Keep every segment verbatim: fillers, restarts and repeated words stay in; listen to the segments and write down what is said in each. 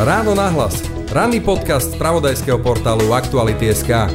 Ráno nahlas. Ranný podcast z spravodajského portálu Actuality.sk.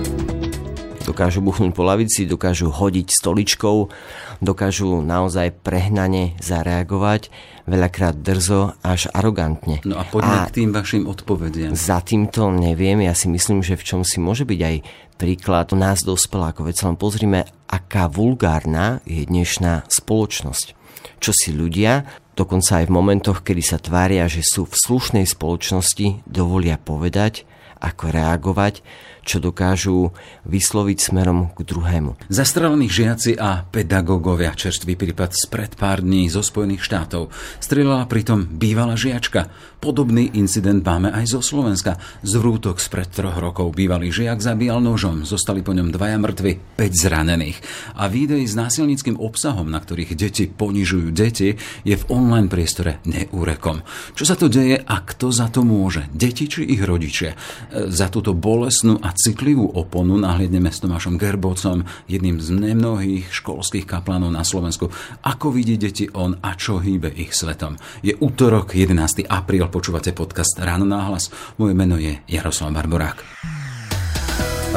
Dokážu buchnúť po lavici, dokážu hodiť stoličkou, dokážu naozaj prehnane zareagovať, veľakrát drzo až arogantne. No a poďme a k tým vašim odpovediam. Za týmto neviem, ja si myslím, že v čom si môže byť aj príklad nás dospelákov. Veď sa len pozrime, aká vulgárna je dnešná spoločnosť. Čo si ľudia, dokonca aj v momentoch, kedy sa tvária, že sú v slušnej spoločnosti, dovolia povedať, ako reagovať, čo dokážu vysloviť smerom k druhému. Zastrelení žiaci a pedagógovia. Čerstvý prípad spred pár dní zo Spojených štátov. Strieľala pritom bývalá žiačka. Podobný incident máme aj zo Slovenska. Z Vrútok spred troch rokov bývalý žiak zabíjal nožom. Zostali po ňom dvaja mŕtvi, päť zranených. A videí s násilníckym obsahom, na ktorých deti ponižujú deti, je v online priestore neúrekom. Čo sa to deje a kto za to môže? Deti či ich rodičia? Za túto bolesnú a citlivú oponu nahliadneme s Tomášom Gerbocom, jedným z nemnohých školských kaplanov na Slovensku. Ako vidí deti on a čo hýbe ich svetom? Je útorok, jedenásteho apríla, počúvate podcast Ráno nahlas. Moje meno je Jaroslav Barborák.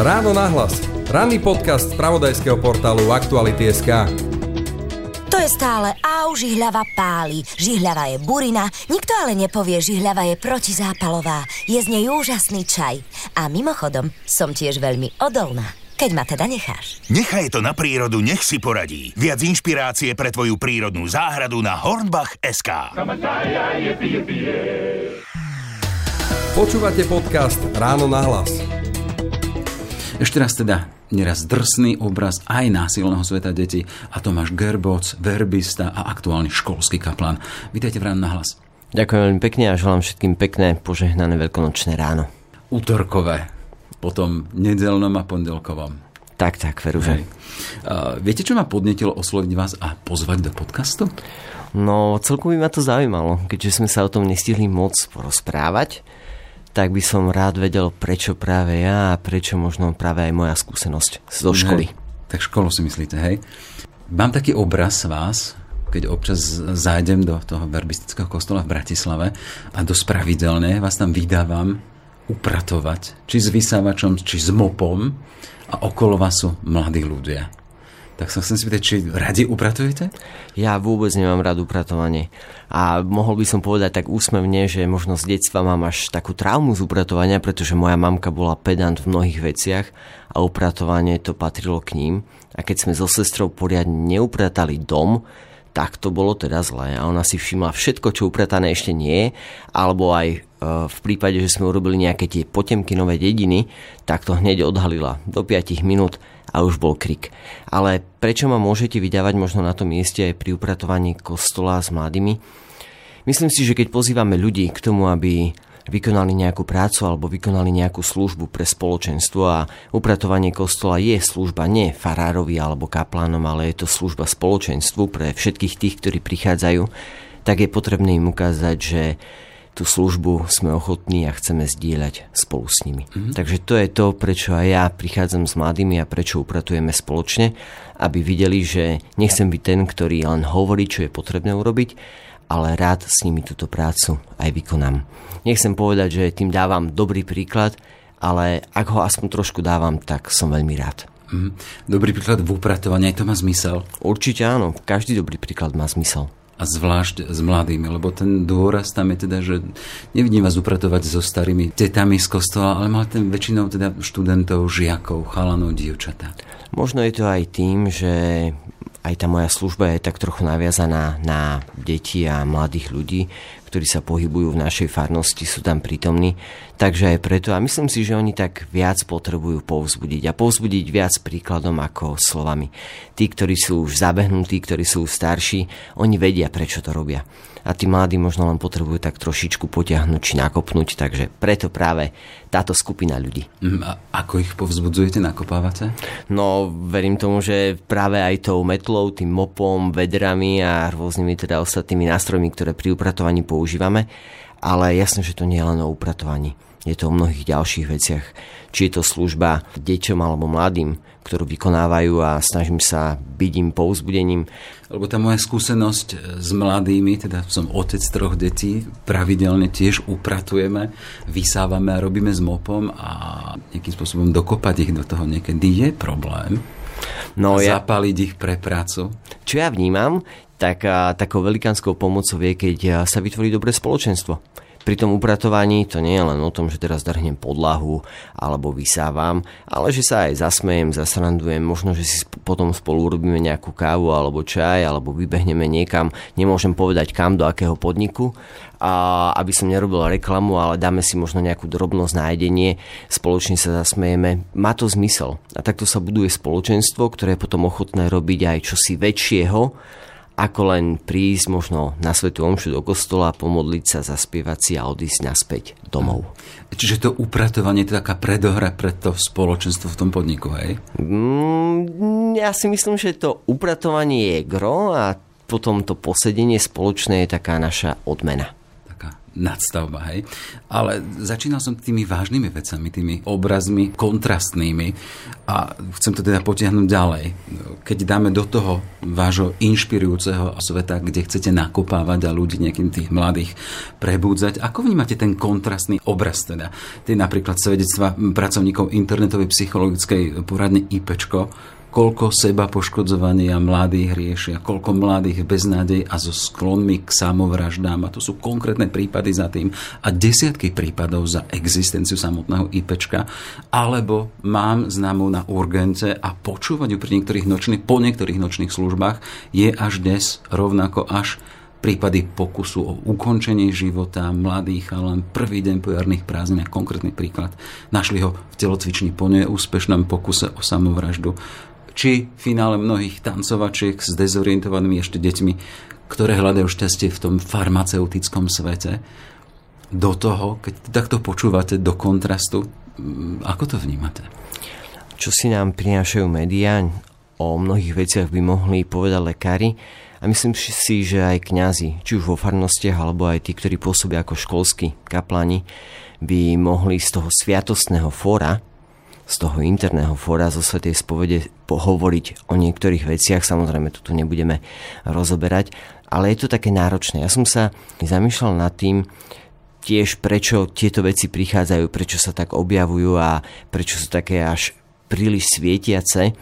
Ráno nahlas. Ranný podcast z spravodajského portálu Actuality.sk. To je stále au, žihľava páli, žihľava je burina, nikto ale nepovie, žihľava je protizápalová, je z nej úžasný čaj. A mimochodom, som tiež veľmi odolná, keď ma teda necháš. Nechaj to na prírodu, nech si poradí. Viac inšpirácie pre tvoju prírodnú záhradu na Hornbach bodka es ká. Počúvate podcast Ráno nahlas. Ešte raz teda neraz drsný obraz aj násilného sveta detí a Tomáš Gerboc, verbista a aktuálny školský kaplan. Vítajte v Ráno nahlas. Ďakujem veľmi pekne a želám všetkým pekné, požehnané veľkonočné ráno. Útorkové, potom nedeľnom a pondelkovom. Tak, tak, verujem. Uh, viete, čo ma podnetilo osloviť vás a pozvať do podcastu? No, celkom by ma to zaujímalo, keďže sme sa o tom nestihli moc porozprávať, tak by som rád vedel, prečo práve ja a prečo možno práve aj moja skúsenosť zo školy. Hej, tak školu si myslíte, hej? Mám taký obraz vás, keď občas zájdem do toho verbistického kostola v Bratislave a dosť pravidelne vás tam vydávam upratovať, či s vysávačom, či s mopom a okolo vás sú mladí ľudia. Tak sa chcem si pýtať, či radi upratujete? Ja vôbec nemám rád upratovanie. A mohol by som povedať tak úsmevne, že možno z detstva mám až takú traumu z upratovania, pretože moja mamka bola pedant v mnohých veciach a upratovanie to patrilo k ním. A keď sme so sestrou poriadne neupratali dom, tak to bolo teda zlé. A ona si všimla všetko, čo upratané ešte nie, alebo aj v prípade, že sme urobili nejaké tie potemkinové dediny, tak to hneď odhalila do päť minút a už bol krik. Ale prečo ma môžete vydávať možno na tom mieste aj pri upratovaní kostola s mladými? Myslím si, že keď pozývame ľudí k tomu, aby vykonali nejakú prácu alebo vykonali nejakú službu pre spoločenstvo a upratovanie kostola je služba nie farárovi alebo kaplánom, ale je to služba spoločenstvu pre všetkých tých, ktorí prichádzajú, tak je potrebné im ukázať, že tú službu sme ochotní a chceme zdieľať spolu s nimi. Mm-hmm. Takže to je to, prečo aj ja prichádzam s mladými a prečo upratujeme spoločne, aby videli, že nechcem byť ten, ktorý len hovorí, čo je potrebné urobiť, ale rád s nimi túto prácu aj vykonám. Nechcem povedať, že tým dávam dobrý príklad, ale ak ho aspoň trošku dávam, tak som veľmi rád. Mm-hmm. Dobrý príklad v upratovaní, to má zmysel? Určite áno, každý dobrý príklad má zmysel. A zvlášť s mladými, lebo ten dôraz tam je teda, že nevidím vás upratovať so starými tetami z kostola, ale mal ten väčšinou teda študentov, žiakov, chalanov, dievčatá. Možno je to aj tým, že aj tá moja služba je tak trochu naviazaná na deti a mladých ľudí, ktorí sa pohybujú v našej farnosti, sú tam prítomní. Takže aj preto, a myslím si, že oni tak viac potrebujú povzbudiť a povzbudiť viac príkladom ako slovami. Tí, ktorí sú už zabehnutí, ktorí sú starší, oni vedia, prečo to robia. A tí mladí možno len potrebujú tak trošičku potiahnuť či nakopnúť, takže preto práve táto skupina ľudí. A ako ich povzbudzujete, nakopávate? No, verím tomu, že práve aj tou metlou, tým mopom, vedrami a rôznymi teda ostatnými nástrojmi, ktoré pri upratovaní používame. ale jasne, že to nie je len o upratovaní. Je to o mnohých ďalších veciach. Či je to služba deťom alebo mladým, ktorú vykonávajú a snažím sa byť im povzbudením. Lebo tá moja skúsenosť s mladými, teda som otec troch detí, pravidelne tiež upratujeme, vysávame a robíme s mopom a nejakým spôsobom dokopať ich do toho niekedy je problém. No ja, zapáliť ich pre prácu. Čo ja vnímam, tak takou velikánskou pomocou je, keď sa vytvorí dobré spoločenstvo. Pri tom upratovaní to nie je len o tom, že teraz drhnem podlahu alebo vysávam, ale že sa aj zasmejem, zasrandujem, možno, že si potom spolu urobíme nejakú kávu alebo čaj, alebo vybehneme niekam, nemôžem povedať kam, do akého podniku, a aby som nerobil reklamu, ale dáme si možno nejakú drobnosť na jedenie, spoločne sa zasmejeme. Má to zmysel. A takto sa buduje spoločenstvo, ktoré je potom ochotné robiť aj čosi väčšieho, ako len prísť možno na svätú omšu do kostola, pomodliť sa, zaspievať si a odísť naspäť domov. Čiže to upratovanie je taká predohra pre to spoločenstvo v tom podniku, hej? Mm, ja si myslím, že to upratovanie je gro a potom to posedenie spoločné je taká naša odmena. Nadstavba, hej. Ale začínal som tými vážnymi vecami, tými obrazmi kontrastnými a chcem to teda potiahnuť ďalej. Keď dáme do toho vášho inšpirujúceho sveta, kde chcete nakopávať a ľudí nejakým tých mladých prebúdzať, ako vnímate ten kontrastný obraz teda? Tie napríklad svedectva pracovníkov internetovej psychologickej poradne IPčko, koľko seba poškodzovania mladých riešia, koľko mladých beznádej a so sklonmi k samovraždám. A to sú konkrétne prípady za tým a desiatky prípadov za existenciu samotného IPčka. Alebo mám známu na urgente a počúvať ju pri niektorých nočných, po niektorých nočných službách je až dnes rovnako až prípady pokusu o ukončenie života mladých, ale len prvý deň po jarných prázdninách, konkrétny príklad. Našli ho v telocvični po neúspešnom pokuse o samovraždu. Či v finále mnohých tancovačiek s dezorientovanými ešte deťmi, ktoré hľadajú šťastie v tom farmaceutickom svete. Do toho, keď takto počúvate do kontrastu, ako to vnímate? Čo si nám prinášajú médiá, o mnohých veciach by mohli povedať lekári a myslím si, že aj kňazi, či už vo farnostiach, alebo aj tí, ktorí pôsobia ako školskí kaplani, by mohli z toho sviatostného fóra, z toho interného fóra zo Svätej spovede pohovoriť o niektorých veciach. Samozrejme, toto nebudeme rozoberať, ale je to také náročné. Ja som sa zamýšľal nad tým tiež, prečo tieto veci prichádzajú, prečo sa tak objavujú a prečo sú také až príliš svietiace.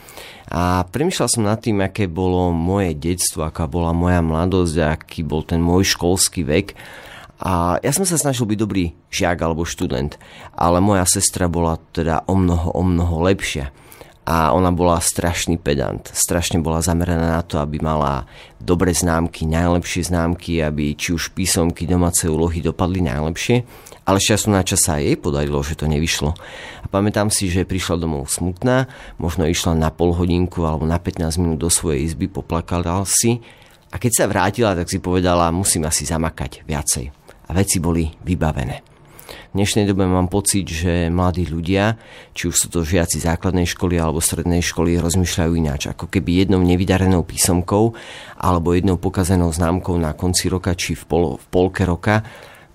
A premýšľal som nad tým, aké bolo moje detstvo, aká bola moja mladosť, aký bol ten môj školský vek. A ja som sa snažil byť dobrý žiak alebo študent, ale moja sestra bola teda o mnoho, o mnoho lepšia. A ona bola strašný pedant, strašne bola zameraná na to, aby mala dobré známky, najlepšie známky, aby či už písomky, domáce úlohy dopadli najlepšie. Ale času na čas sa jej podarilo, že to nevyšlo. A pamätám si, že prišla domov smutná, možno išla na pol hodinku alebo na pätnásť minút do svojej izby, poplakala si a keď sa vrátila, tak si povedala, musím asi zamakať viacej. A veci boli vybavené. V dnešnej dobe mám pocit, že mladí ľudia, či už sú to žiaci základnej školy alebo strednej školy, rozmýšľajú ináč. Ako keby jednou nevydarenou písomkou alebo jednou pokazenou známkou na konci roka či v, pol, v polke roka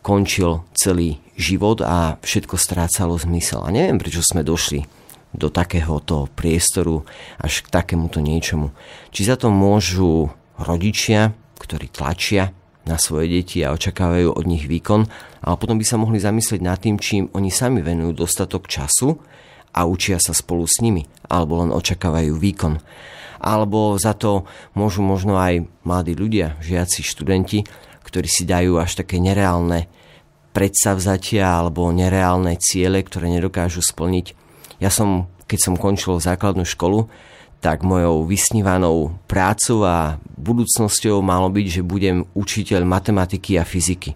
končil celý život a všetko strácalo zmysel. A neviem, prečo sme došli do takéhoto priestoru až k takémuto niečomu. Či za to môžu rodičia, ktorí tlačia na svoje deti a očakávajú od nich výkon, ale potom by sa mohli zamyslieť nad tým, čím oni sami venujú dostatok času a učia sa spolu s nimi, alebo len očakávajú výkon. Alebo za to môžu možno aj mladí ľudia, žiaci, študenti, ktorí si dajú až také nereálne predsavzatia alebo nereálne ciele, ktoré nedokážu splniť. Ja som, keď som končil základnú školu, tak mojou vysnívanou prácou a budúcnosťou malo byť, že budem učiteľ matematiky a fyziky.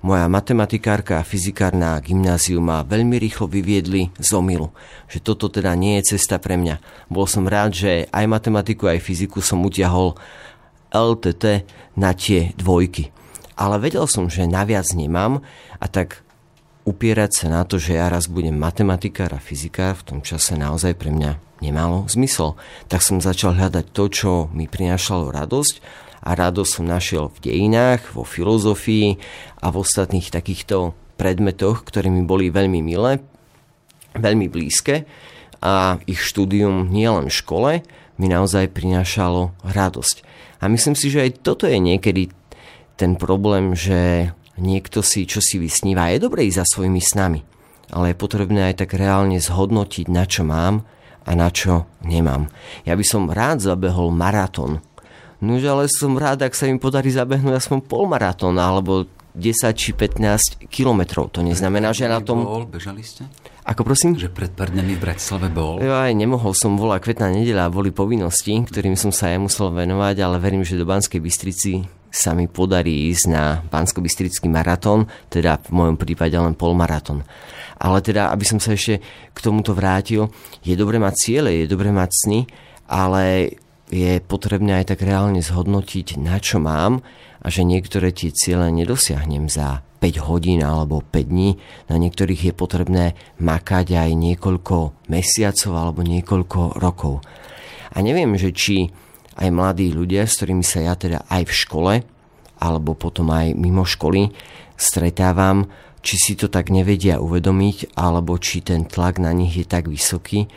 Moja matematikárka a fyzikár na gymnáziu ma veľmi rýchlo vyviedli z omylu, že toto teda nie je cesta pre mňa. Bol som rád, že aj matematiku, aj fyziku som utiahol el té té na tie dvojky. Ale vedel som, že naviac nemám a tak upierať sa na to, že ja raz budem matematikár a fyzikár, v tom čase naozaj pre mňa nemalo zmysel. Tak som začal hľadať to, čo mi prinášalo radosť a a radosť som našiel v dejinách, vo filozofii a v ostatných takýchto predmetoch, ktoré mi boli veľmi milé, veľmi blízke a ich štúdium nielen v škole mi naozaj prinášalo radosť. A myslím si, že aj toto je niekedy ten problém, že niekto si čo si vysníva. Je dobré ísť za svojimi snami, ale je potrebné aj tak reálne zhodnotiť, na čo mám a na čo nemám. Ja by som rád zabehol maratón, nože ale som rád, ak sa mi podarí zabehnúť aspoň polmaratón alebo desať či pätnásť kilometrov. To neznamená, že na tom... Bol, bežali ste? Ako prosím? Že pred pár dňami v Bratislave bol? Ja aj nemohol som, bola kvetná nedeľa, boli povinnosti, ktorým som sa aj musel venovať, ale verím, že do Banskej Bystrici sa mi podarí ísť na Banskobystrický maratón, teda v mojom prípade len polmaratón. Ale teda, aby som sa ešte k tomuto vrátil, je dobré mať ciele, je dobré mať sny, ale je potrebné aj tak reálne zhodnotiť, na čo mám, a že niektoré tie ciele nedosiahnem za päť hodín alebo päť dní. Na niektorých je potrebné makať aj niekoľko mesiacov alebo niekoľko rokov. A neviem, že či aj mladí ľudia, s ktorými sa ja teda aj v škole alebo potom aj mimo školy stretávam, či si to tak nevedia uvedomiť, alebo či ten tlak na nich je tak vysoký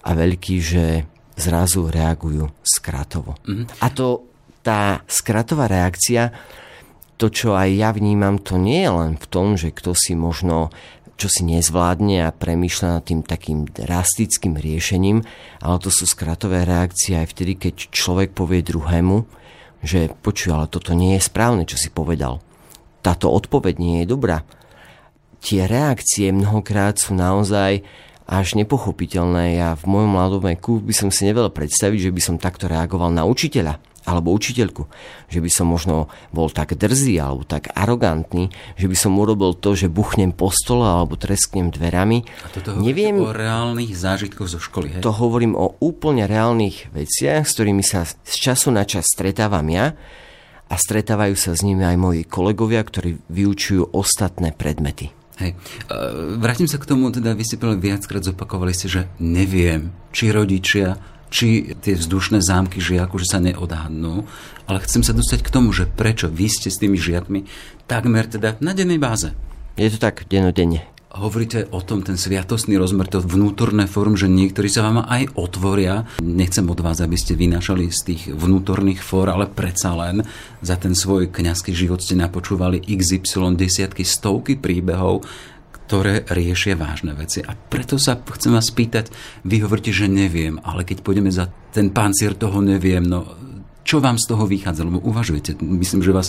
a veľký, že zrazu reagujú skratovo. A to tá skratová reakcia, to, čo aj ja vnímam, to nie je len v tom, že kto si možno čo si nezvládne a premýšľa nad tým takým drastickým riešením, ale to sú skratové reakcie aj vtedy, keď človek povie druhému, že počuj, ale toto nie je správne, čo si povedal. Táto odpoveď nie je dobrá. Tie reakcie mnohokrát sú naozaj až nepochopiteľné. Ja v mojom mladom veku by som si nevedel predstaviť, že by som takto reagoval na učiteľa alebo učiteľku. Že by som možno bol tak drzý alebo tak arogantný, že by som urobil to, že buchnem po stole alebo tresknem dverami. A toto Neviem, o reálnych zážitkoch zo školy. Hej? To hovorím o úplne reálnych veciach, s ktorými sa z času na čas stretávam ja a stretávajú sa s nimi aj moji kolegovia, ktorí vyučujú ostatné predmety. Hej. Vrátim sa k tomu, teda vy ste viackrát zopakovali ste, že neviem, či rodičia či tie vzdušné zámky žiaku, že sa neodhadnú, ale chcem sa dostať k tomu, že prečo vy ste s tými žiakmi takmer teda na dennej báze. Je to tak, denodenne. Hovoríte o tom, ten sviatostný rozmer, to vnútorné fórum, že niektorí sa vám aj otvoria. Nechcem od vás, aby ste vynášali z tých vnútorných fór, ale predsa len za ten svoj kňazský život ste napočúvali iks ypsilon desiatky, stovky príbehov, ktoré riešia vážne veci. A preto sa chcem vás pýtať, vy hovoríte, že neviem, ale keď pôjdeme za ten pancier toho neviem, no čo vám z toho vychádza? Lebo uvažujete, myslím, že vás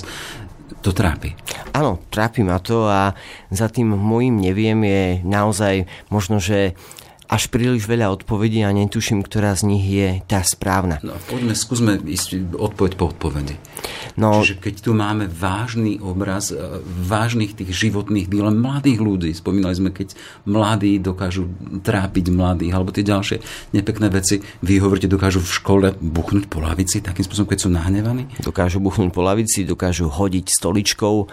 to trápi. Áno, trápi ma to a za tým mojím neviem je naozaj možno, že až príliš veľa odpovedí a netuším, ktorá z nich je tá správna. No, poďme, skúsme ísť odpoveď po odpovedi. No, čiže keď tu máme vážny obraz vážnych tých životných dilem mladých ľudí, spomínali sme, keď mladí dokážu trápiť mladých alebo tie ďalšie nepekné veci, vy hovoríte, dokážu v škole buchnúť po lavici takým spôsobom, keď sú nahnevaní? Dokážu buchnúť po lavici, dokážu hodiť stoličkou,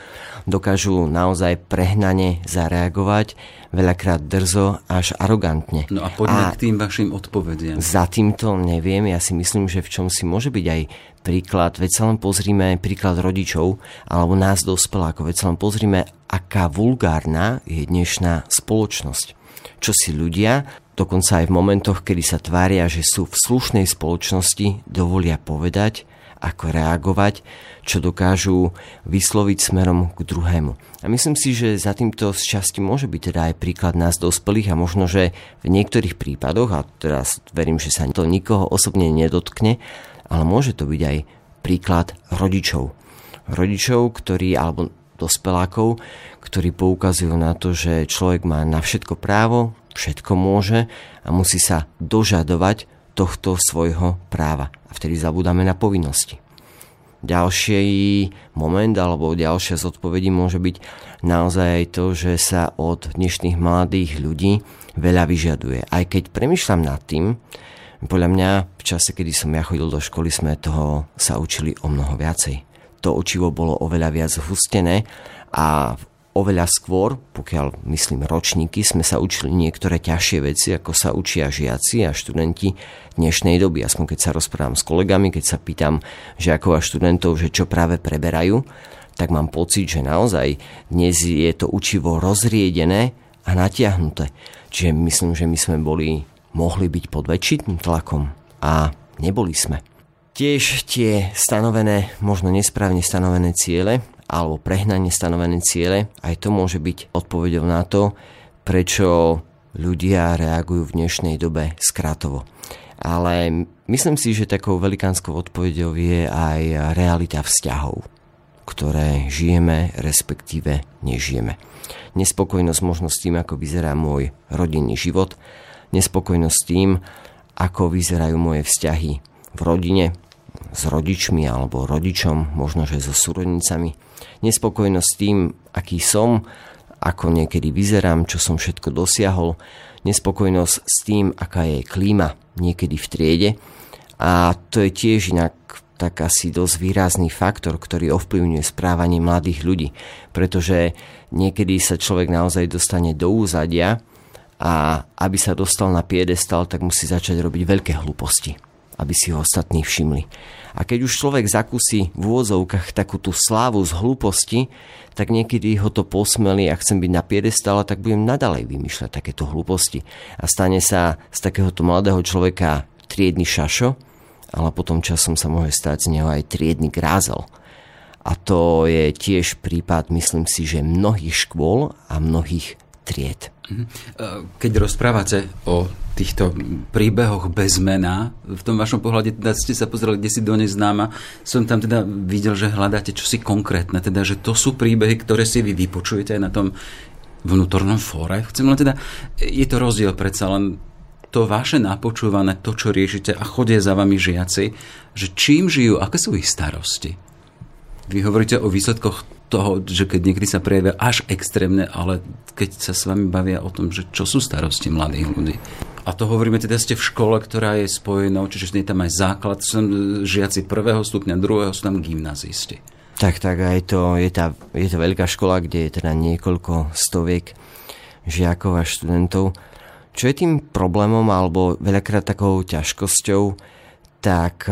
dokážu naozaj prehnane zareagovať, veľakrát drzo až arogantne. No a poďme a k tým vašim odpovediam. Za týmto neviem, ja si myslím, že v čom si môže byť aj príklad, veď sa len pozrime príklad rodičov alebo nás dospelákov, veď sa len pozrime, aká vulgárna je dnešná spoločnosť. Čo si ľudia, dokonca aj v momentoch, kedy sa tvária, že sú v slušnej spoločnosti, dovolia povedať, ako reagovať, čo dokážu vysloviť smerom k druhému. A myslím si, že za týmto sčasti môže byť teda aj príklad nás dospelých a možno, že v niektorých prípadoch, a teraz verím, že sa to nikoho osobne nedotkne, ale môže to byť aj príklad rodičov. Rodičov, ktorí, alebo dospelákov, ktorí poukazujú na to, že človek má na všetko právo, všetko môže a musí sa dožadovať tohto svojho práva. A vtedy zabúdame na povinnosti. Ďalší moment alebo ďalšia z odpovedí môže byť naozaj aj to, že sa od dnešných mladých ľudí veľa vyžaduje. Aj keď premýšľam nad tým, podľa mňa v čase, kedy som ja chodil do školy, sme toho sa učili o mnoho viacej. To učivo bolo oveľa viac hustené a v oveľa skôr, pokiaľ myslím ročníky, sme sa učili niektoré ťažšie veci, ako sa učia žiaci a študenti dnešnej doby. Aspoň keď sa rozprávam s kolegami, keď sa pýtam žiakov a študentov, že čo práve preberajú, tak mám pocit, že naozaj dnes je to učivo rozriedené a natiahnuté. Čiže myslím, že my sme boli, mohli byť pod väčším tlakom a neboli sme. Tiež tie stanovené, možno nesprávne stanovené ciele, alebo prehnane stanovené ciele, aj to môže byť odpoveďou na to, prečo ľudia reagujú v dnešnej dobe skratovo. Ale myslím si, že takou velikánskou odpoveďou je aj realita vzťahov, ktoré žijeme, respektíve nežijeme. Nespokojnosť možno s tým, ako vyzerá môj rodinný život, nespokojnosť s tým, ako vyzerajú moje vzťahy v rodine, s rodičmi alebo rodičom, možno že so súrodnicami. Nespokojnosť s tým, aký som, ako niekedy vyzerám, čo som všetko dosiahol. Nespokojnosť s tým, aká je klíma niekedy v triede. A to je tiež inak tak asi dosť výrazný faktor, ktorý ovplyvňuje správanie mladých ľudí. Pretože niekedy sa človek naozaj dostane do úzadia a aby sa dostal na piedestal, tak musí začať robiť veľké hlúposti, aby si ho ostatní všimli. A keď už človek zakúsi v úvodzovkách takú tú slávu z hlúposti, tak niekedy ho to posmelí a chcem byť na piedestále, tak budem nadalej vymýšľať takéto hlúposti. A stane sa z takéhoto mladého človeka triedny šašo, ale potom časom sa môže stať z neho aj triedny grázel. A to je tiež prípad, myslím si, že mnohých škôl a mnohých tried. Keď rozprávate o týchto príbehoch bez mena, v tom vašom pohľade teda ste sa pozreli kdesi do neznáma, som tam teda videl, že hľadáte čosi konkrétne, teda že to sú príbehy, ktoré si vy vypočujete aj na tom vnútornom fóre. Chcem len teda, je to rozdiel predsa len to vaše napočúvané, to čo riešite a chodia za vami žiaci, že čím žijú, aké sú ich starosti. Vy hovoríte o výsledkoch toho, že keď niekedy sa prejavia až extrémne, ale keď sa s vami bavia o tom, že čo sú starosti mladých ľudí. A to hovoríme teda, ste v škole, ktorá je spojená, čiže je tam aj základ, sú žiaci prvého stupňa, druhého, sú tam gymnázisti. Tak, tak, aj to je tá, je to veľká škola, kde je teda niekoľko stoviek žiakov a študentov. Čo je tým problémom, alebo veľakrát takou ťažkosťou, tak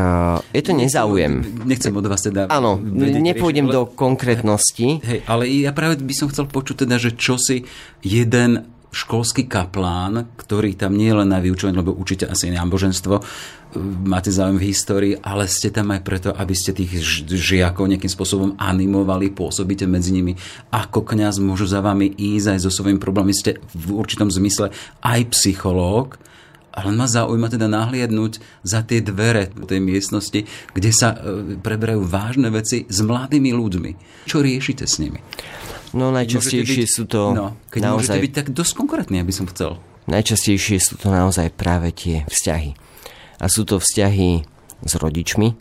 je to nezáujem. Nechcem od vás teda... Áno, nepôjdem ale... do konkrétnosti. Hej, ale ja práve by som chcel počuť teda, že čo si jeden školský kaplán, ktorý tam nie je len na vyučovanie, lebo určite asi náboženstvo, máte záujem v histórii, ale ste tam aj preto, aby ste tých žiakov nejakým spôsobom animovali, pôsobíte medzi nimi. Ako kňaz môžu za vami ísť aj so svojimi problémy. Ste v určitom zmysle aj psychológ, ale ma zaujíma teda nahliadnúť za tie dvere tej miestnosti, kde sa preberajú vážne veci s mladými ľuďmi. Čo riešite s nimi? No najčastejšie byť, sú to no, keď naozaj... Môžete byť tak dosť konkrétne, aby som chcel. Najčastejšie sú to naozaj práve tie vzťahy. A sú to vzťahy s rodičmi,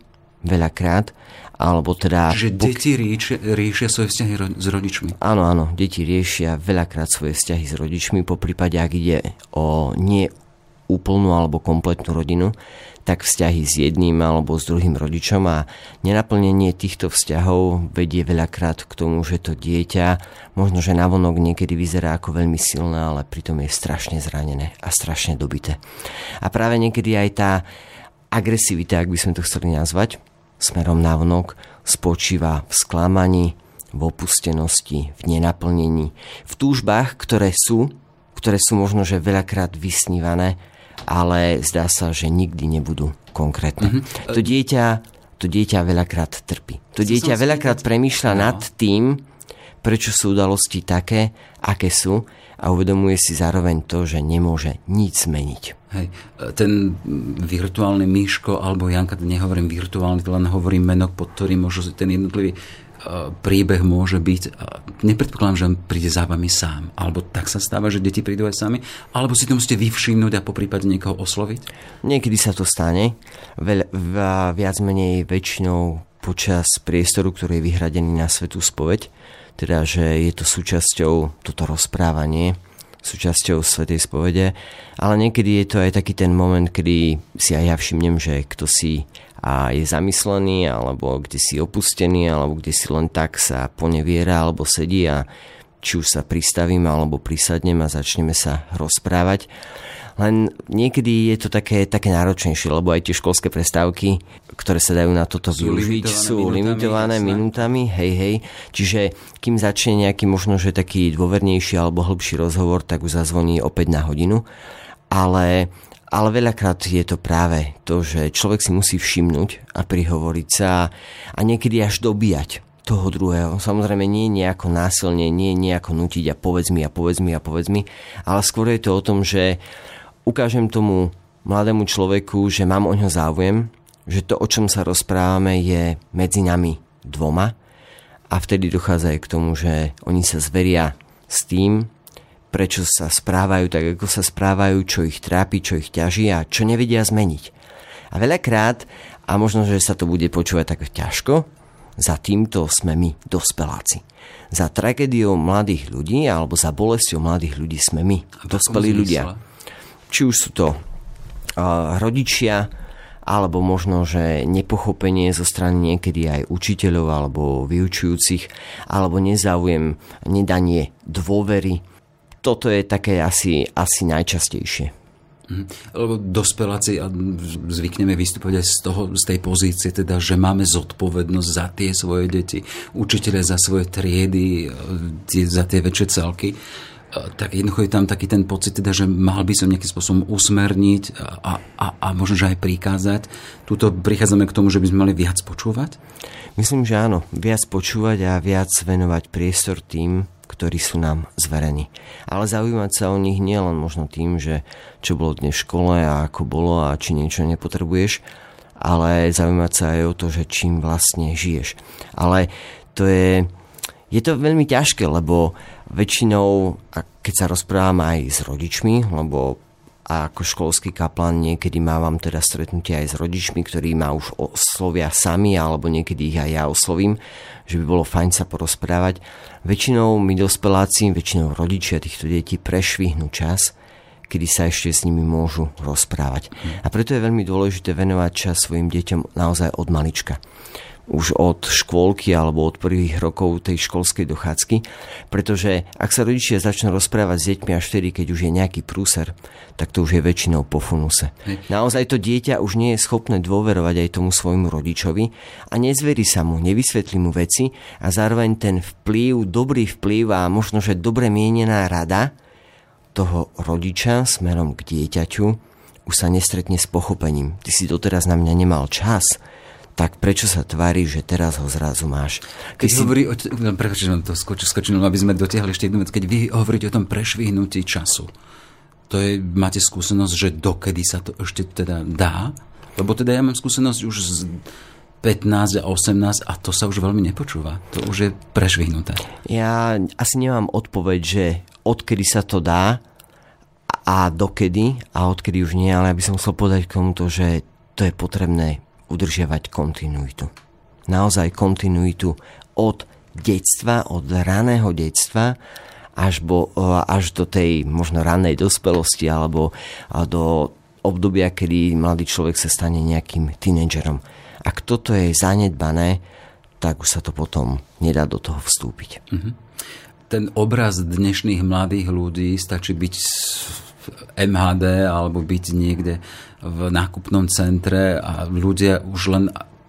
veľakrát, alebo teda... Čiže pok... deti riešia, riešia svoje vzťahy ro- s rodičmi. Áno, áno, deti riešia veľakrát svoje vzťahy s rodičmi, poprípade, ak ide o nie úplnú alebo kompletnú rodinu, tak vzťahy s jedným alebo s druhým rodičom a nenaplnenie týchto vzťahov vedie veľakrát k tomu, že to dieťa možno, že navonok niekedy vyzerá ako veľmi silné, ale pritom je strašne zranené a strašne dobité. A práve niekedy aj tá agresivita, ak by sme to chceli nazvať, smerom navonok spočíva v sklamaní, v opustenosti, v nenaplnení, v túžbách, ktoré sú, ktoré sú možno, že veľakrát vysnívané, ale zdá sa, že nikdy nebudú konkrétne. Mm-hmm. To dieťa, to dieťa veľakrát trpí. To dieťa veľakrát premýšľa nad tým, prečo sú udalosti také, aké sú, a uvedomuje si zároveň to, že nemôže nič zmeniť. Hej, ten virtuálny Miško alebo Janka, nehovorím virtuálny, len hovorím meno, pod ktorým môže ten jednotlivý príbeh môže byť, nepredpokladám, že on príde za vami sám, alebo tak sa stáva, že deti prídu aj sami, alebo si to musíte vyvšimnúť a poprípade niekoho osloviť? Niekedy sa to stane, Veľ, viac menej väčšinou počas priestoru, ktorý je vyhradený na svätú spoveď, teda, že je to súčasťou toto rozprávanie, súčasťou svätej spovede, ale niekedy je to aj taký ten moment, kedy si aj ja všimnem, že kto si a je zamyslený, alebo kde si opustený, alebo kde si len tak sa poneviera, alebo sedí a či už sa pristavím alebo prisadnem a začneme sa rozprávať. Len niekedy je to také, také náročnejšie, lebo aj tie školské prestávky, ktoré sa dajú na toto využiť, sú limitované minútami, hej, hej. Čiže kým začne nejaký možno, že taký dôvernejší alebo hlbší rozhovor, tak už zazvoní opäť na hodinu. Ale, ale veľakrát je to práve to, že človek si musí všimnúť a prihovoriť sa a niekedy až dobíjať toho druhého. Samozrejme nie nejako násilne, nie nejako nutiť a povedz mi a povedz mi a povedz mi, ale skôr je to o tom, že ukážem tomu mladému človeku, že mám o ňo záujem, že to, o čom sa rozprávame, je medzi nami dvoma a vtedy dochádza aj k tomu, že oni sa zveria s tým, prečo sa správajú tak, ako sa správajú, čo ich trápi, čo ich ťaží a čo nevedia zmeniť. A veľakrát, a možno, že sa to bude počúvať tak ťažko, za týmto sme my, dospeláci. Za tragédiou mladých ľudí alebo za bolesťou mladých ľudí sme my, dospelí ľudia. Či už sú to uh, rodičia, alebo možno, že nepochopenie zo strany niekedy aj učiteľov alebo vyučujúcich, alebo nezáujem, nedanie dôvery. Toto je také asi, asi najčastejšie. Lebo dospeláci a zvykneme vystupovať aj z toho, z tej pozície, teda, že máme zodpovednosť za tie svoje deti, učiteľe za svoje triedy, za tie väčšie celky. Tak jednoducho je tam taký ten pocit, teda, že mal by som nejakým spôsobom usmerniť a, a, a možno, že aj prikázať. Tuto prichádzame k tomu, že by sme mali viac počúvať? Myslím, že áno. Viac počúvať a viac venovať priestor tým, ktorí sú nám zverení. Ale zaujímať sa o nich nielen možno tým, že čo bolo dnes v škole a ako bolo a či niečo nepotrebuješ, ale zaujímať sa aj o to, že čím vlastne žiješ. Ale to je, je to veľmi ťažké, lebo väčšinou, keď sa rozprávam aj s rodičmi, lebo ako školský kaplan niekedy mávam teda stretnutie aj s rodičmi, ktorí ma už oslovia sami, alebo niekedy ich aj ja oslovím, že by bolo fajn sa porozprávať. Väčšinou my dospeláci, väčšinou rodičia týchto detí prešvihnú čas, kedy sa ešte s nimi môžu rozprávať. A preto je veľmi dôležité venovať čas svojim deťom naozaj od malička. Už od škôlky alebo od prvých rokov tej školskej dochádzky, pretože ak sa rodičia začnú rozprávať s deťmi až vtedy, keď už je nejaký prúser, tak to už je väčšinou po funuse. Naozaj to dieťa už nie je schopné dôverovať aj tomu svojmu rodičovi a nezverí sa mu, nevysvetlí mu veci a zároveň ten vplyv, dobrý vplyv a možno, že dobre mienená rada toho rodiča smerom k dieťaťu už sa nestretne s pochopením. Ty si doteraz na mňa nemal čas, tak prečo sa tváriš, že teraz ho zrazu máš? Keď si hovorí o... Prečo to skočím, aby sme dotiahli ešte jednu vec. Keď vy hovoríte o tom prešvihnutí času, to je, máte skúsenosť, že dokedy sa to ešte teda dá? Lebo teda ja mám skúsenosť už z pätnásť a osemnásť a to sa už veľmi nepočúva. To už je prešvihnuté. Ja asi nemám odpoveď, že odkedy sa to dá a dokedy a odkedy už nie, ale ja by som chcel povedať k tomuto, že to je potrebné udržiavať kontinuitu. Naozaj kontinuitu od detstva, od raného detstva až, bo, až do tej možno ranej dospelosti alebo do obdobia, kedy mladý človek sa stane nejakým tínedžerom. Ak toto je zanedbané, tak už sa to potom nedá do toho vstúpiť. Mm-hmm. Ten obraz dnešných mladých ľudí, stačí byť v em há dé alebo byť niekde v nákupnom centre a ľudia už len,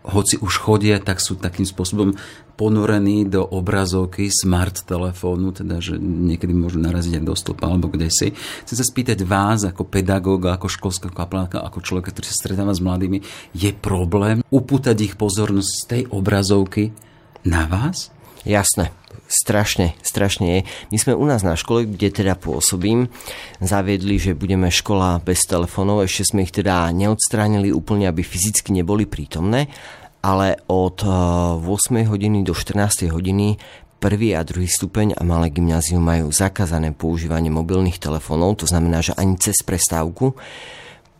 hoci už chodia, tak sú takým spôsobom ponorení do obrazovky smart telefónu, teda že niekedy môžu naraziť aj do stĺpa alebo kdesi. Chcem sa spýtať vás ako pedagóga, ako školského kaplánka, ako človeka, ktorý sa stretáva s mladými, je problém upútať ich pozornosť z tej obrazovky na vás? Jasné. Strašne, strašne je. My sme u nás na škole, kde teda pôsobím, zaviedli, že budeme škola bez telefónov. Ešte sme ich teda neodstránili úplne, aby fyzicky neboli prítomné, ale od ôsmej hodiny do štrnástej hodiny prvý a druhý stupeň a malé gymnázium majú zakázané používanie mobilných telefónov, to znamená, že ani cez prestávku.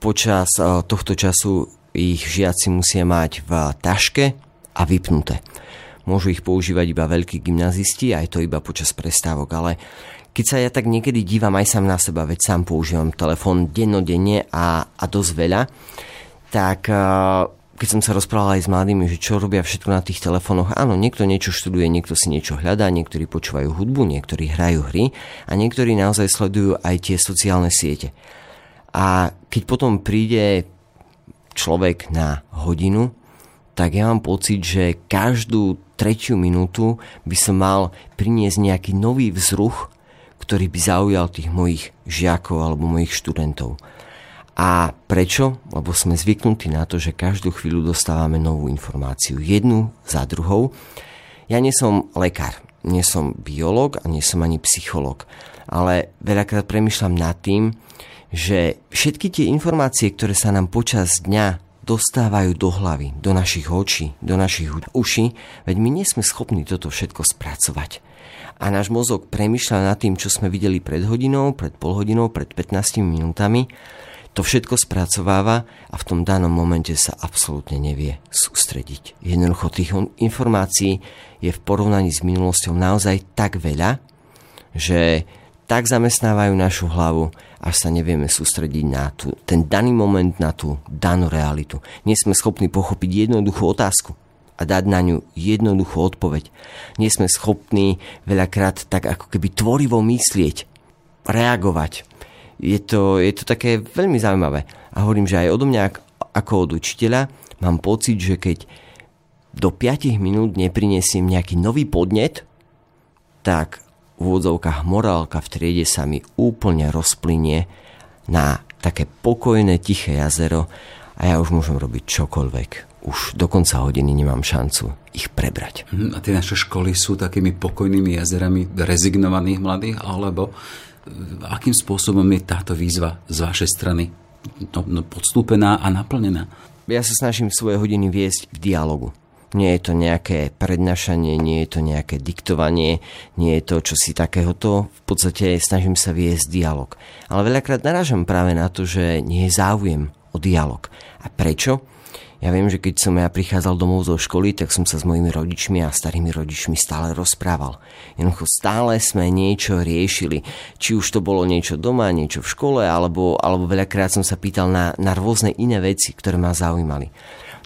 Počas tohto času ich žiaci musia mať v taške a vypnuté. Môžu ich používať iba veľkí gymnazisti, aj to iba počas prestávok, ale keď sa ja tak niekedy dívam aj sám na seba, veď sám používam telefón dennodenne a, a dosť veľa, tak uh, keď som sa rozprával aj s mladými, že čo robia všetko na tých telefónoch, áno, niekto niečo študuje, niekto si niečo hľadá, niektorí počúvajú hudbu, niektorí hrajú hry a niektorí naozaj sledujú aj tie sociálne siete. A keď potom príde človek na hodinu, tak ja mám pocit, že každú tretiu minútu by som mal priniesť nejaký nový vzruch, ktorý by zaujal tých mojich žiakov alebo mojich študentov. A prečo? Lebo sme zvyknutí na to, že každú chvíľu dostávame novú informáciu, jednu za druhou. Ja nie som lekár, nie som biológ a nie som ani psychológ, ale veľakrát premýšľam nad tým, že všetky tie informácie, ktoré sa nám počas dňa dostávajú do hlavy, do našich očí, do našich uší, veď my nie sme schopní toto všetko spracovať. A náš mozog premýšľa nad tým, čo sme videli pred hodinou, pred polhodinou, pred pätnástimi minútami. To všetko spracováva a v tom danom momente sa absolútne nevie sústrediť. Jednoducho tých informácií je v porovnaní s minulosťou naozaj tak veľa, že tak zamestnávajú našu hlavu, až sa nevieme sústrediť na tú, ten daný moment, na tú danú realitu. Nie sme schopní pochopiť jednoduchú otázku a dať na ňu jednoduchú odpoveď. Nie sme schopní veľakrát tak ako keby tvorivo myslieť, reagovať. Je to, je to také veľmi zaujímavé. A hovorím, že aj odo mňa ako od učiteľa mám pocit, že keď do päť minút neprinesiem nejaký nový podnet, tak v úvodzovkách morálka v triede sa mi úplne rozplynie na také pokojné, tiché jazero a ja už môžem robiť čokoľvek. Už do konca hodiny nemám šancu ich prebrať. A tie naše školy sú takými pokojnými jazerami rezignovaných mladých, alebo akým spôsobom je táto výzva z vašej strany podstúpená a naplnená? Ja sa snažím svoje hodiny viesť v dialogu. Nie je to nejaké prednášanie, nie je to nejaké diktovanie, nie je to čosi takéhoto. V podstate snažím sa viesť dialog. Ale veľakrát narážam práve na to, že nie je záujem o dialog. A prečo? Ja viem, že keď som ja prichádzal domov zo školy, tak som sa s mojimi rodičmi a starými rodičmi stále rozprával. Jednoducho stále sme niečo riešili. Či už to bolo niečo doma, niečo v škole, alebo, alebo veľakrát som sa pýtal na, na rôzne iné veci, ktoré ma zaujímali.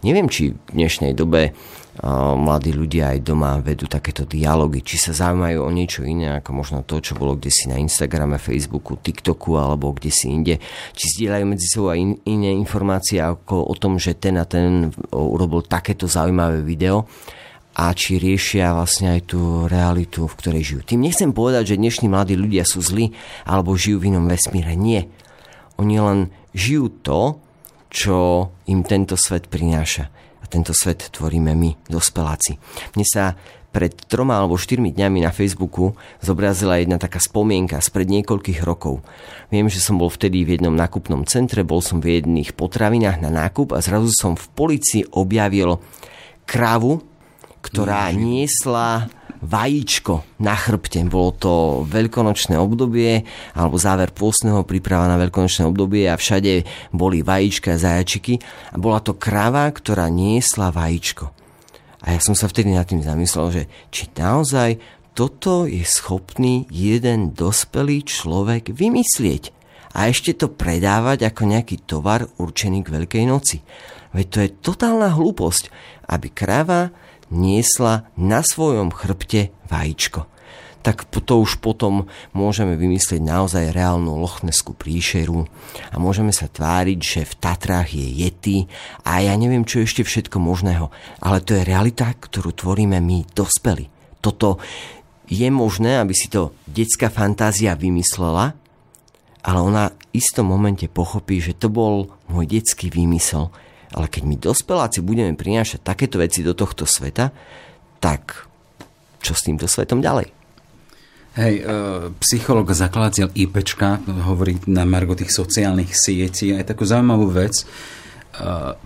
Neviem, či v dnešnej dobe uh, mladí ľudia aj doma vedú takéto dialógy, či sa zaujímajú o niečo iné, ako možno to, čo bolo kdesi na Instagrame, Facebooku, Tik-toku alebo kdesi inde. Či zdieľajú medzi sebou aj in, iné informácie ako o tom, že ten a ten urobil takéto zaujímavé video a či riešia vlastne aj tú realitu, v ktorej žijú. Tým nechcem povedať, že dnešní mladí ľudia sú zlí alebo žijú v inom vesmíre. Nie. Oni len žijú to, čo im tento svet prináša. A tento svet tvoríme my, dospeláci. Mne sa pred troma alebo štyrmi dňami na Facebooku zobrazila jedna taká spomienka spred niekoľkých rokov. Viem, že som bol vtedy v jednom nákupnom centre, bol som v jedných potravinách na nákup a zrazu som v polícii objavil krávu, ktorá niesla vajíčko na chrbte. Bolo to veľkonočné obdobie alebo záver pôstneho, príprava na veľkonočné obdobie a všade boli vajíčka a zajačiky a bola to kráva, ktorá niesla vajíčko. A ja som sa vtedy nad tým zamyslel, že či naozaj toto je schopný jeden dospelý človek vymyslieť a ešte to predávať ako nejaký tovar určený k Veľkej noci. Veď to je totálna hlúposť, aby kráva niesla na svojom chrbte vajíčko. Tak to už potom môžeme vymyslieť naozaj reálnu lochnesku príšeru a môžeme sa tváriť, že v Tatrách je Yeti a ja neviem, čo ešte všetko možného. Ale to je realita, ktorú tvoríme my, dospelí. Toto je možné, aby si to detská fantázia vymyslela, ale ona v istom momente pochopí, že to bol môj detský výmysel. Ale keď my dospeláci budeme prinášať takéto veci do tohto sveta, tak čo s týmto svetom ďalej? Hej, psychológ a zakladateľ IPčka hovorí na margo tých sociálnych sietí aj takú zaujímavú vec.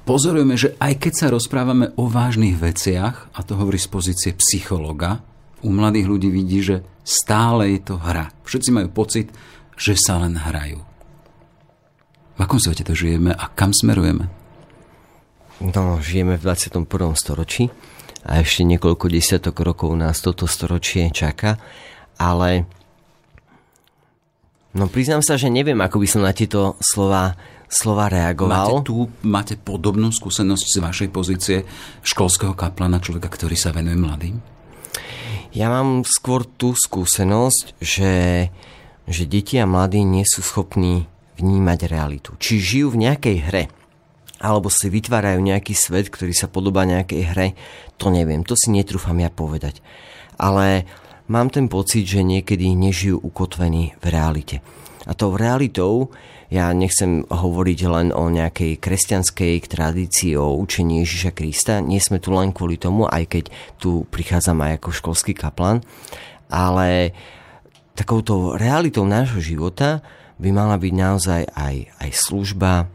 Pozorujeme, že aj keď sa rozprávame o vážnych veciach, a to hovorí z pozície psychologa, u mladých ľudí vidí, že stále je to hra. Všetci majú pocit, že sa len hrajú. V akom svete to žijeme a kam smerujeme? No, žijeme v dvadsiatom prvom storočí a ešte niekoľko desiatok rokov nás toto storočie čaká, ale No priznám sa, že neviem, ako by som na tieto slova, slova reagoval. Máte tu máte podobnú skúsenosť z vašej pozície školského kaplana, človeka, ktorý sa venuje mladým? Ja mám skôr tú skúsenosť, že, že deti a mladí nie sú schopní vnímať realitu. Či žijú v nejakej hre, alebo si vytvárajú nejaký svet, ktorý sa podobá nejakej hre, to neviem, to si netrúfam ja povedať. Ale mám ten pocit, že niekedy nežijú ukotvení v realite. A tou realitou, ja nechcem hovoriť len o nejakej kresťanskej tradícii, o učení Ježiša Krista, nie sme tu len kvôli tomu, aj keď tu prichádzam aj ako školský kaplan, ale takouto realitou nášho života by mala byť naozaj aj, aj služba,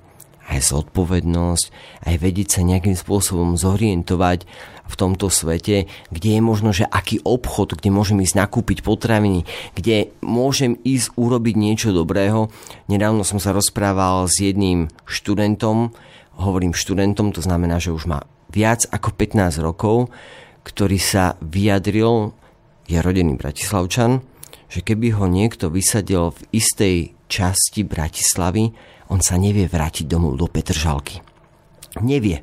aj zodpovednosť, aj vedieť sa nejakým spôsobom zorientovať v tomto svete, kde je možno, že aký obchod, kde môžem ísť nakúpiť potraviny, kde môžem ísť urobiť niečo dobrého. Nedávno som sa rozprával s jedným študentom, hovorím študentom, to znamená, že už má viac ako pätnásť rokov, ktorý sa vyjadril, je rodený Bratislavčan, že keby ho niekto vysadil v istej časti Bratislavy, on sa nevie vrátiť domov do Petržalky. Nevie.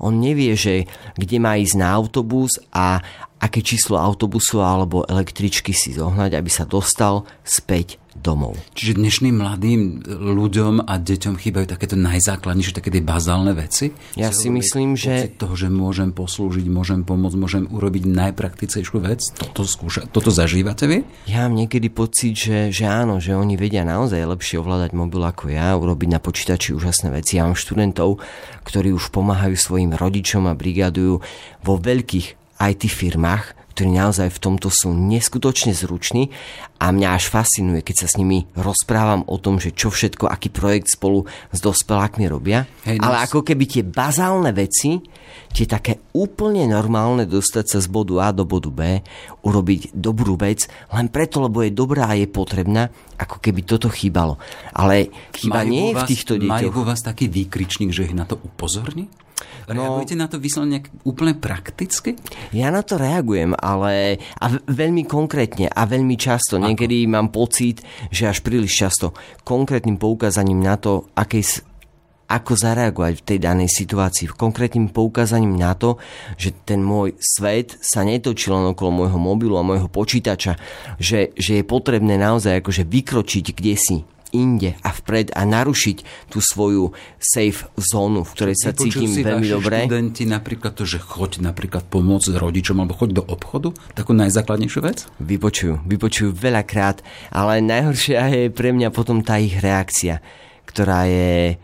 On nevie, že kde má ísť na autobus a aké číslo autobusu alebo električky si zohnať, aby sa dostal späť domov. Čiže dnešným mladým ľuďom a deťom chýbajú takéto najzákladnejšie, také tie bazálne veci? Ja si myslím, že... Pocit toho, že môžem poslúžiť, môžem pomôcť, môžem urobiť najpraktickejšiu vec? Toto, skúša, toto zažívate vy? Ja mám niekedy pocit, že, že áno, že oni vedia naozaj lepšie ovládať mobil ako ja, urobiť na počítači úžasné veci. Ja mám študentov, ktorí už pomáhajú svojim rodičom a brigádujú vo veľkých í té firmách, ktorí naozaj v tomto sú neskutočne zruční a mňa až fascinuje, keď sa s nimi rozprávam o tom, že čo všetko, aký projekt spolu s dospelákmi robia. Hej, ale nás... ako keby tie bazálne veci, tie také úplne normálne dostať sa z bodu A do bodu B, urobiť dobrú vec, len preto, lebo je dobrá a je potrebná, ako keby toto chýbalo. Ale chyba majú nie je v týchto deťoch. Majú vo vás taký výkričník, že ich na to upozorní? Reagujete no, na to vyslovene úplne prakticky? Ja na to reagujem, ale a veľmi konkrétne a veľmi často. Ako? Niekedy mám pocit, že až príliš často. Konkrétnym poukázaním na to, aké, ako zareagovať v tej danej situácii. Konkrétnym poukázaním na to, že ten môj svet sa netočil len okolo môjho mobilu a môjho počítača. Že, že je potrebné naozaj akože vykročiť kdesi inde a vpred a narušiť tú svoju safe zónu, v ktorej sa cítim veľmi dobre. Vypočul si vaši študenti napríklad to, že choď napríklad pomôcť rodičom alebo choď do obchodu? Takú najzákladnejšiu vec? Vypočujú. Vypočujú veľakrát, ale najhoršia je pre mňa potom tá ich reakcia, ktorá je,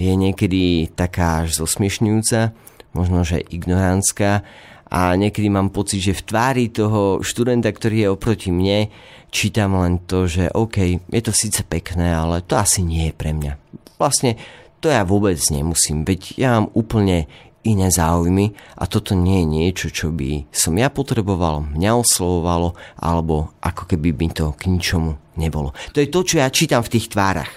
je niekedy taká až zosmiešňujúca, možno, že ignorantská. A niekedy mám pocit, že v tvári toho študenta, ktorý je oproti mne, čítam len to, že OK, je to síce pekné, ale to asi nie je pre mňa. Vlastne to ja vôbec nemusím, veď ja mám úplne iné záujmy a toto nie je niečo, čo by som ja potreboval, mňa oslovovalo, alebo ako keby by to k ničomu nebolo. To je to, čo ja čítam v tých tvárach.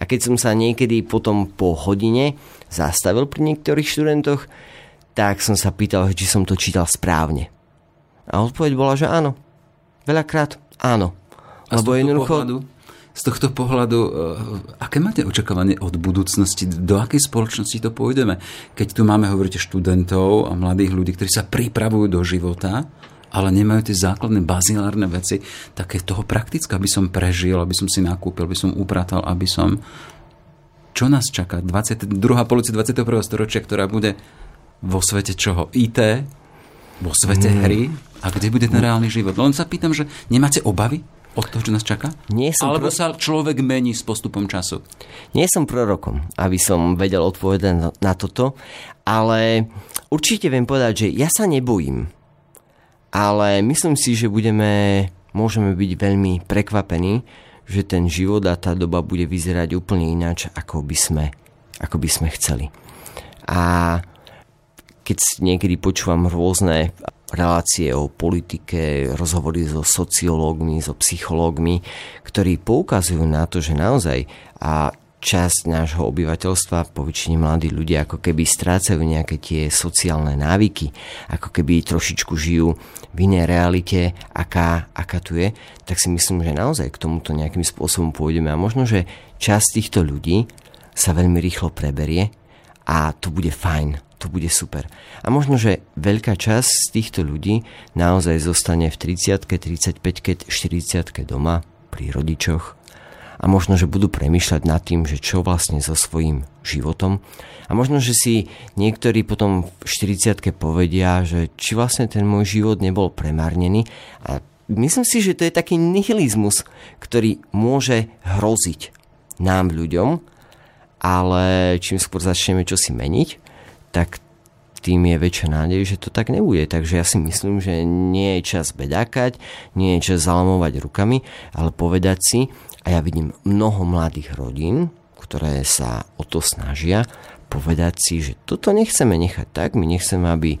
A keď som sa niekedy potom po hodine zastavil pri niektorých študentoch, tak som sa pýtal, či som to čítal správne. A odpoveď bola, že áno. Veľakrát áno. A lebo z tohto jednoducho... pohľadu, z tohto pohľadu, aké máte očakávanie od budúcnosti? Do akej spoločnosti to pôjdeme? Keď tu máme, hovoríte, študentov a mladých ľudí, ktorí sa pripravujú do života, ale nemajú tie základné bazilárne veci, tak je toho praktické, aby som prežil, aby som si nakúpil, aby som upratal, aby som... Čo nás čaká? dvadsiata druhá polovica dvadsiateho prvého storočia, ktorá bude... Vo svete čoho? í té? Vo svete mm. hry? A kde bude ten reálny život? Len sa pýtam, že nemáte obavy od toho, čo nás čaká? Nie som Alebo pro... sa človek mení s postupom času? Nie som prorokom, aby som vedel odpovedať na toto, ale určite viem povedať, že ja sa nebojím. Ale myslím si, že budeme, môžeme byť veľmi prekvapení, že ten život a tá doba bude vyzerať úplne ináč, ako by sme, ako by sme chceli. A keď niekedy počúvam rôzne relácie o politike, rozhovory so sociológmi, so psychológmi, ktorí poukazujú na to, že naozaj a časť nášho obyvateľstva, poväčšine mladí ľudia, ako keby strácajú nejaké tie sociálne návyky, ako keby trošičku žijú v inej realite, aká, aká tu je, tak si myslím, že naozaj k tomuto nejakým spôsobom pôjdeme. A možno, že časť týchto ľudí sa veľmi rýchlo preberie a to bude fajn, to bude super. A možno, že veľká časť z týchto ľudí naozaj zostane v tridsiatke, tridsaťpäťke, štyridsiatke doma, pri rodičoch, a možno, že budú premýšľať nad tým, že čo vlastne so svojím životom. A možno, že si niektorí potom v štyridsiatke povedia, že či vlastne ten môj život nebol premárnený. A myslím si, že to je taký nihilizmus, ktorý môže hroziť nám ľuďom, ale čím skôr začneme čosi meniť, tak tým je väčšia nádej, že to tak nebude. Takže ja si myslím, že nie je čas bedákať, nie je čas zalamovať rukami, ale povedať si, a ja vidím mnoho mladých rodín, ktoré sa o to snažia, povedať si, že toto nechceme nechať tak, my nechceme, aby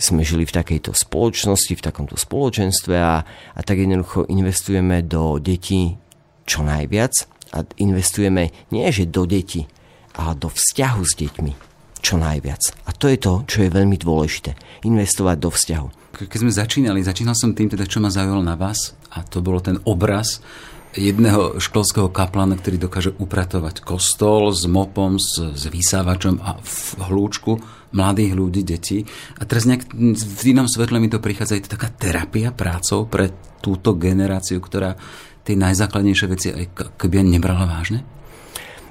sme žili v takejto spoločnosti, v takomto spoločenstve a, a tak jednoducho investujeme do detí čo najviac a investujeme nie že do detí, ale do vzťahu s deťmi čo najviac. A to je to, čo je veľmi dôležité. Investovať do vzťahu. Keď sme začínali, začínal som tým, teda, čo ma zaujalo na vás, a to bolo ten obraz jedného školského kaplana, ktorý dokáže upratovať kostol s mopom, s, s vysávačom a v hľúčku mladých ľudí, detí. A teraz nejak v inom svetle mi to prichádza. Je to taká terapia prácou pre túto generáciu, ktorá tie najzákladnejšie veci aj keby nebrala vážne?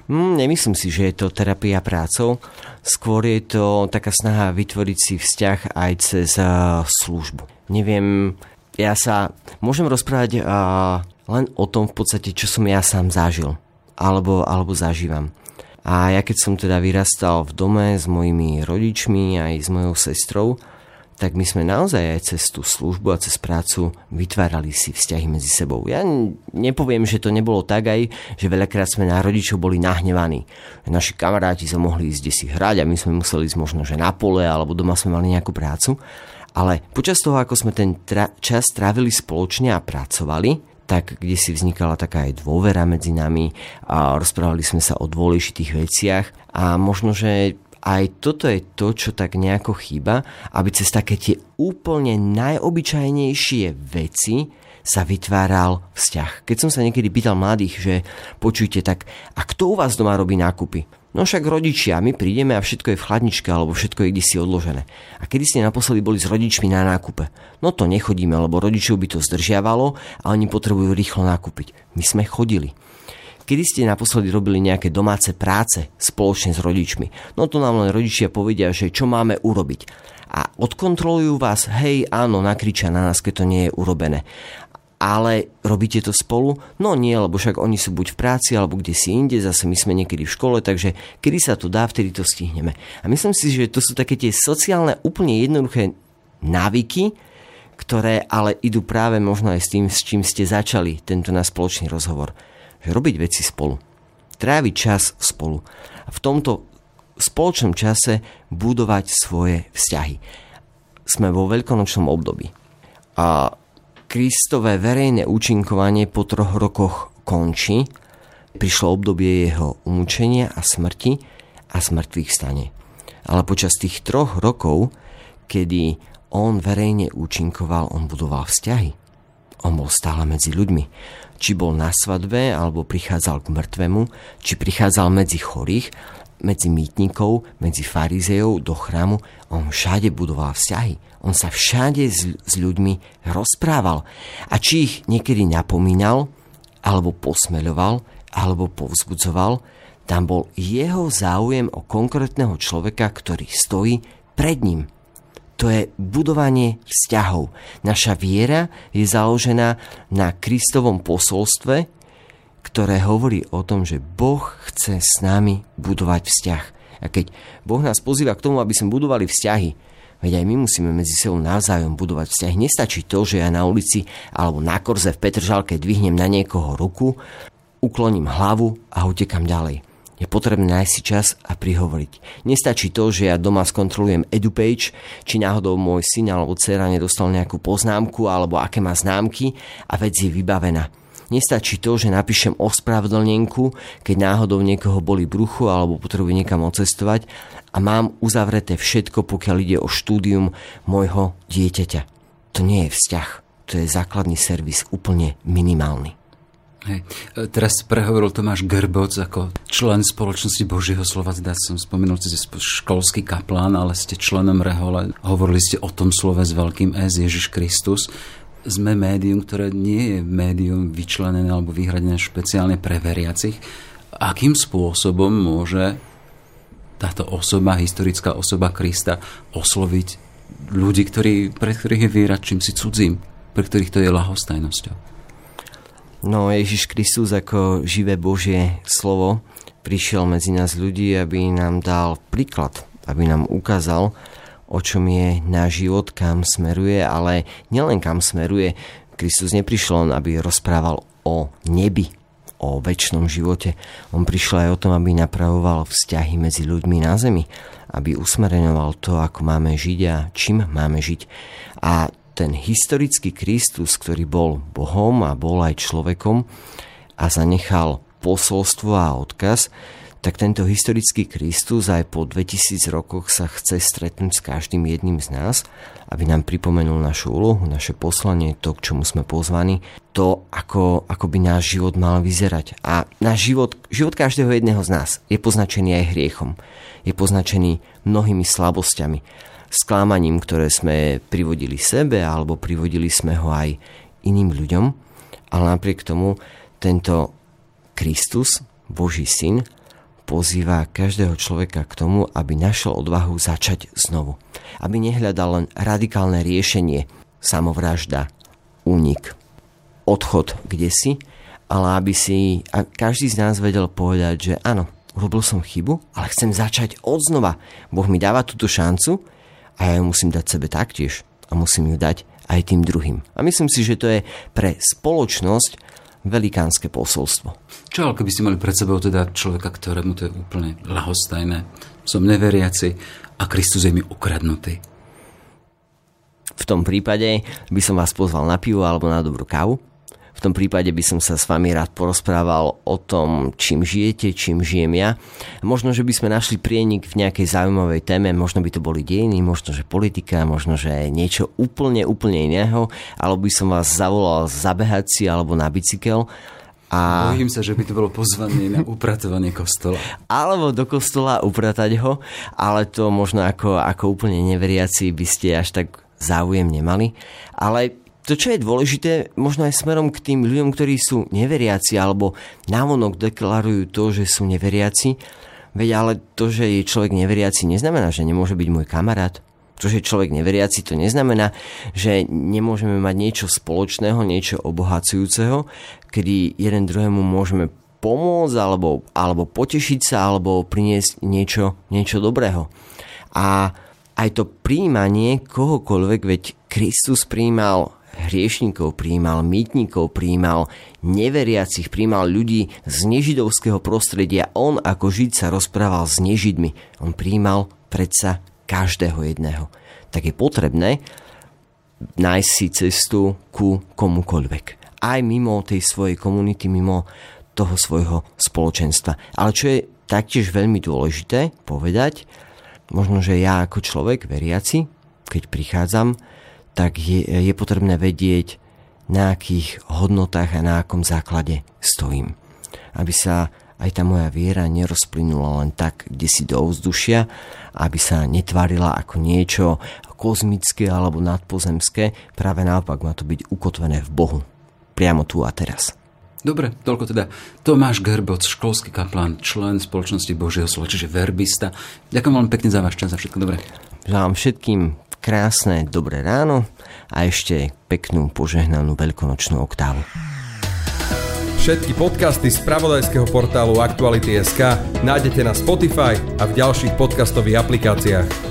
Mm, nemyslím si, že je to terapia prácou. Skôr je to taká snaha vytvoriť si vzťah aj cez uh, službu. Neviem, ja sa môžem rozprávať... Uh, len o tom v podstate, čo som ja sám zažil alebo, alebo zažívam. A ja keď som teda vyrastal v dome s mojimi rodičmi aj s mojou sestrou, tak my sme naozaj aj cez tú službu a cez prácu vytvárali si vzťahy medzi sebou. Ja nepoviem, že to nebolo tak aj, že veľakrát sme na rodičov boli nahnevaní. Naši kamaráti sa mohli ísť desi hrať a my sme museli ísť možno že na pole alebo doma sme mali nejakú prácu. Ale počas toho, ako sme ten tra- čas trávili spoločne a pracovali, tak kde si vznikala taká aj dôvera medzi nami a rozprávali sme sa o dôležitých veciach a možno, že aj toto je to, čo tak nejako chýba, aby cez také tie úplne najobyčajnejšie veci sa vytváral vzťah. Keď som sa niekedy pýtal mladých, že počujte tak, a kto u vás doma robí nákupy? No však rodičia, my prídeme a všetko je v chladničke alebo všetko je kdesi odložené. A kedy ste naposledy boli s rodičmi na nákupe? No to nechodíme, lebo rodičov by to zdržiavalo a oni potrebujú rýchlo nakúpiť. My sme chodili. Kedy ste naposledy robili nejaké domáce práce spoločne s rodičmi? No to nám len rodičia povedia, že čo máme urobiť. A odkontrolujú vás, hej, áno, nakričia na nás, keď to nie je urobené. Ale robíte to spolu? No nie, lebo však oni sú buď v práci, alebo kde si inde, zase my sme niekedy v škole, takže kedy sa to dá, vtedy to stihneme. A myslím si, že to sú také tie sociálne, úplne jednoduché návyky, ktoré ale idú práve možno aj s tým, s čím ste začali tento náš spoločný rozhovor. Že robiť veci spolu. Tráviť čas spolu. A v tomto spoločnom čase budovať svoje vzťahy. Sme vo veľkonočnom období. A Kristové verejné účinkovanie po troch rokoch končí. Prišlo obdobie jeho umúčenia a smrti a smrtvých stane. Ale počas tých troch rokov, kedy on verejne účinkoval, on budoval vzťahy. On bol stále medzi ľuďmi. Či bol na svadbe, alebo prichádzal k mŕtvemu, či prichádzal medzi chorých, medzi mýtnikov, medzi farizejov do chrámu, on všade budoval vzťahy. On sa všade s ľuďmi rozprával. A či ich niekedy napomínal, alebo posmeľoval, alebo povzbudzoval, tam bol jeho záujem o konkrétneho človeka, ktorý stojí pred ním. To je budovanie vzťahov. Naša viera je založená na Kristovom posolstve, ktoré hovorí o tom, že Boh chce s nami budovať vzťah. A keď Boh nás pozýva k tomu, aby sme budovali vzťahy, veď aj my musíme medzi sebou navzájom budovať vzťahy. Nestačí to, že ja na ulici alebo na korze v Petržalke dvihnem na niekoho ruku, ukloním hlavu a utekam ďalej. Je potrebné nájsť si čas a prihovoriť. Nestačí to, že ja doma skontrolujem Edupage, či náhodou môj syn alebo dcera nedostal nejakú poznámku alebo aké má známky a vec je vybavená. Nestačí to, že napíšem ospravedlnenku, keď náhodou niekoho boli brucho alebo potrebuje niekam odcestovať a mám uzavreté všetko, pokiaľ ide o štúdium môjho dieťaťa. To nie je vzťah. To je základný servis, úplne minimálny. Hej. Teraz prehovoril Tomáš Gerboc ako člen spoločnosti Božieho slova. Zdá som spomenul, že ste školský kaplán, ale ste členom Rehole. Hovorili ste o tom slove s veľkým S, Ježiš Kristus. Sme médium, ktoré nie je médium vyčlenené alebo vyhradené špeciálne pre veriacich. Akým spôsobom môže táto osoba, historická osoba Krista, osloviť ľudí, ktorí, pre ktorých je viera čímsi cudzím, pre ktorých to je ľahostajnosťou? No, Ježiš Kristus ako živé Božie slovo prišiel medzi nás ľudí, aby nám dal príklad, aby nám ukázal, o čom je náš život, kam smeruje, ale nielen kam smeruje. Kristus neprišiel len, aby rozprával o nebi, o večnom živote. On prišiel aj o tom, aby napravoval vzťahy medzi ľuďmi na zemi, aby usmerňoval to, ako máme žiť a čím máme žiť. A ten historický Kristus, ktorý bol Bohom a bol aj človekom a zanechal posolstvo a odkaz, tak tento historický Kristus aj po dvetisíc rokoch sa chce stretnúť s každým jedným z nás, aby nám pripomenul našu úlohu, naše poslanie, to, k čomu sme pozvaní, to, ako, ako by náš život mal vyzerať. A náš život, život každého jedného z nás je poznačený aj hriechom, je poznačený mnohými slabosťami, sklamaním, ktoré sme privodili sebe alebo privodili sme ho aj iným ľuďom, ale napriek tomu tento Kristus, Boží syn, pozýva každého človeka k tomu, aby našiel odvahu začať znovu. Aby nehľadal len radikálne riešenie, samovražda, únik, odchod kdesi, ale aby si každý z nás vedel povedať, že áno, urobil som chybu, ale chcem začať odznova. Boh mi dáva túto šancu, a ja ju musím dať sebe taktiež a musím ju dať aj tým druhým. A myslím si, že to je pre spoločnosť velikánske posolstvo. Čo, keby ste mali pred sebou teda človeka, ktorému to je úplne ľahostajné, som neveriaci a Kristus je mi ukradnutý? V tom prípade by som vás pozval na pivo alebo na dobrú kávu. V tom prípade by som sa s vami rád porozprával o tom, čím žijete, čím žijem ja. Možno, že by sme našli prienik v nejakej zaujímavej téme, možno by to boli dejiny, možno, že politika, možno, že niečo úplne, úplne iného, alebo by som vás zavolal zabehať si alebo na bicykel. A... Bojím sa, že by to bolo pozvanie na upratovanie kostola. Alebo do kostola upratať ho, ale to možno ako, ako úplne neveriaci by ste až tak záujem nemali. Ale... To, čo je dôležité, možno aj smerom k tým ľuďom, ktorí sú neveriaci alebo návonok deklarujú to, že sú neveriaci. Veď ale to, že je človek neveriaci, neznamená, že nemôže byť môj kamarát. To, že je človek neveriaci, to neznamená, že nemôžeme mať niečo spoločného, niečo obohacujúceho, kedy jeden druhému môžeme pomôcť alebo, alebo potešiť sa alebo priniesť niečo, niečo dobrého. A aj to prijímanie kohokoľvek, veď Kristus prijímal hriešnikov, prijímal mýtnikov, prijímal neveriacich, prijímal ľudí z nežidovského prostredia. On ako Žid sa rozprával s nežidmi. On prijímal predsa každého jedného. Tak je potrebné nájsť si cestu ku komukoľvek. Aj mimo tej svojej komunity, mimo toho svojho spoločenstva. Ale čo je taktiež veľmi dôležité povedať, možno, že ja ako človek veriaci, keď prichádzam, tak je, je potrebné vedieť, na akých hodnotách a na akom základe stojím. Aby sa aj tá moja viera nerozplynula len tak, kde si do ovzdušia, aby sa netvárila ako niečo kozmické alebo nadpozemské. Práve naopak, má to byť ukotvené v Bohu. Priamo tu a teraz. Dobre, toľko teda Tomáš Gerboc, školský kaplán, člen spoločnosti Božieho slova, čiže verbista. Ďakujem veľmi pekne za váš čas a všetko dobré. Želám všetkým krásne, dobré ráno a ešte peknú požehnanú veľkonočnú oktávu. Všetky podcasty z spravodajského portálu Actuality bodka es ká nájdete na Spotify a v ďalších podcastových aplikáciách.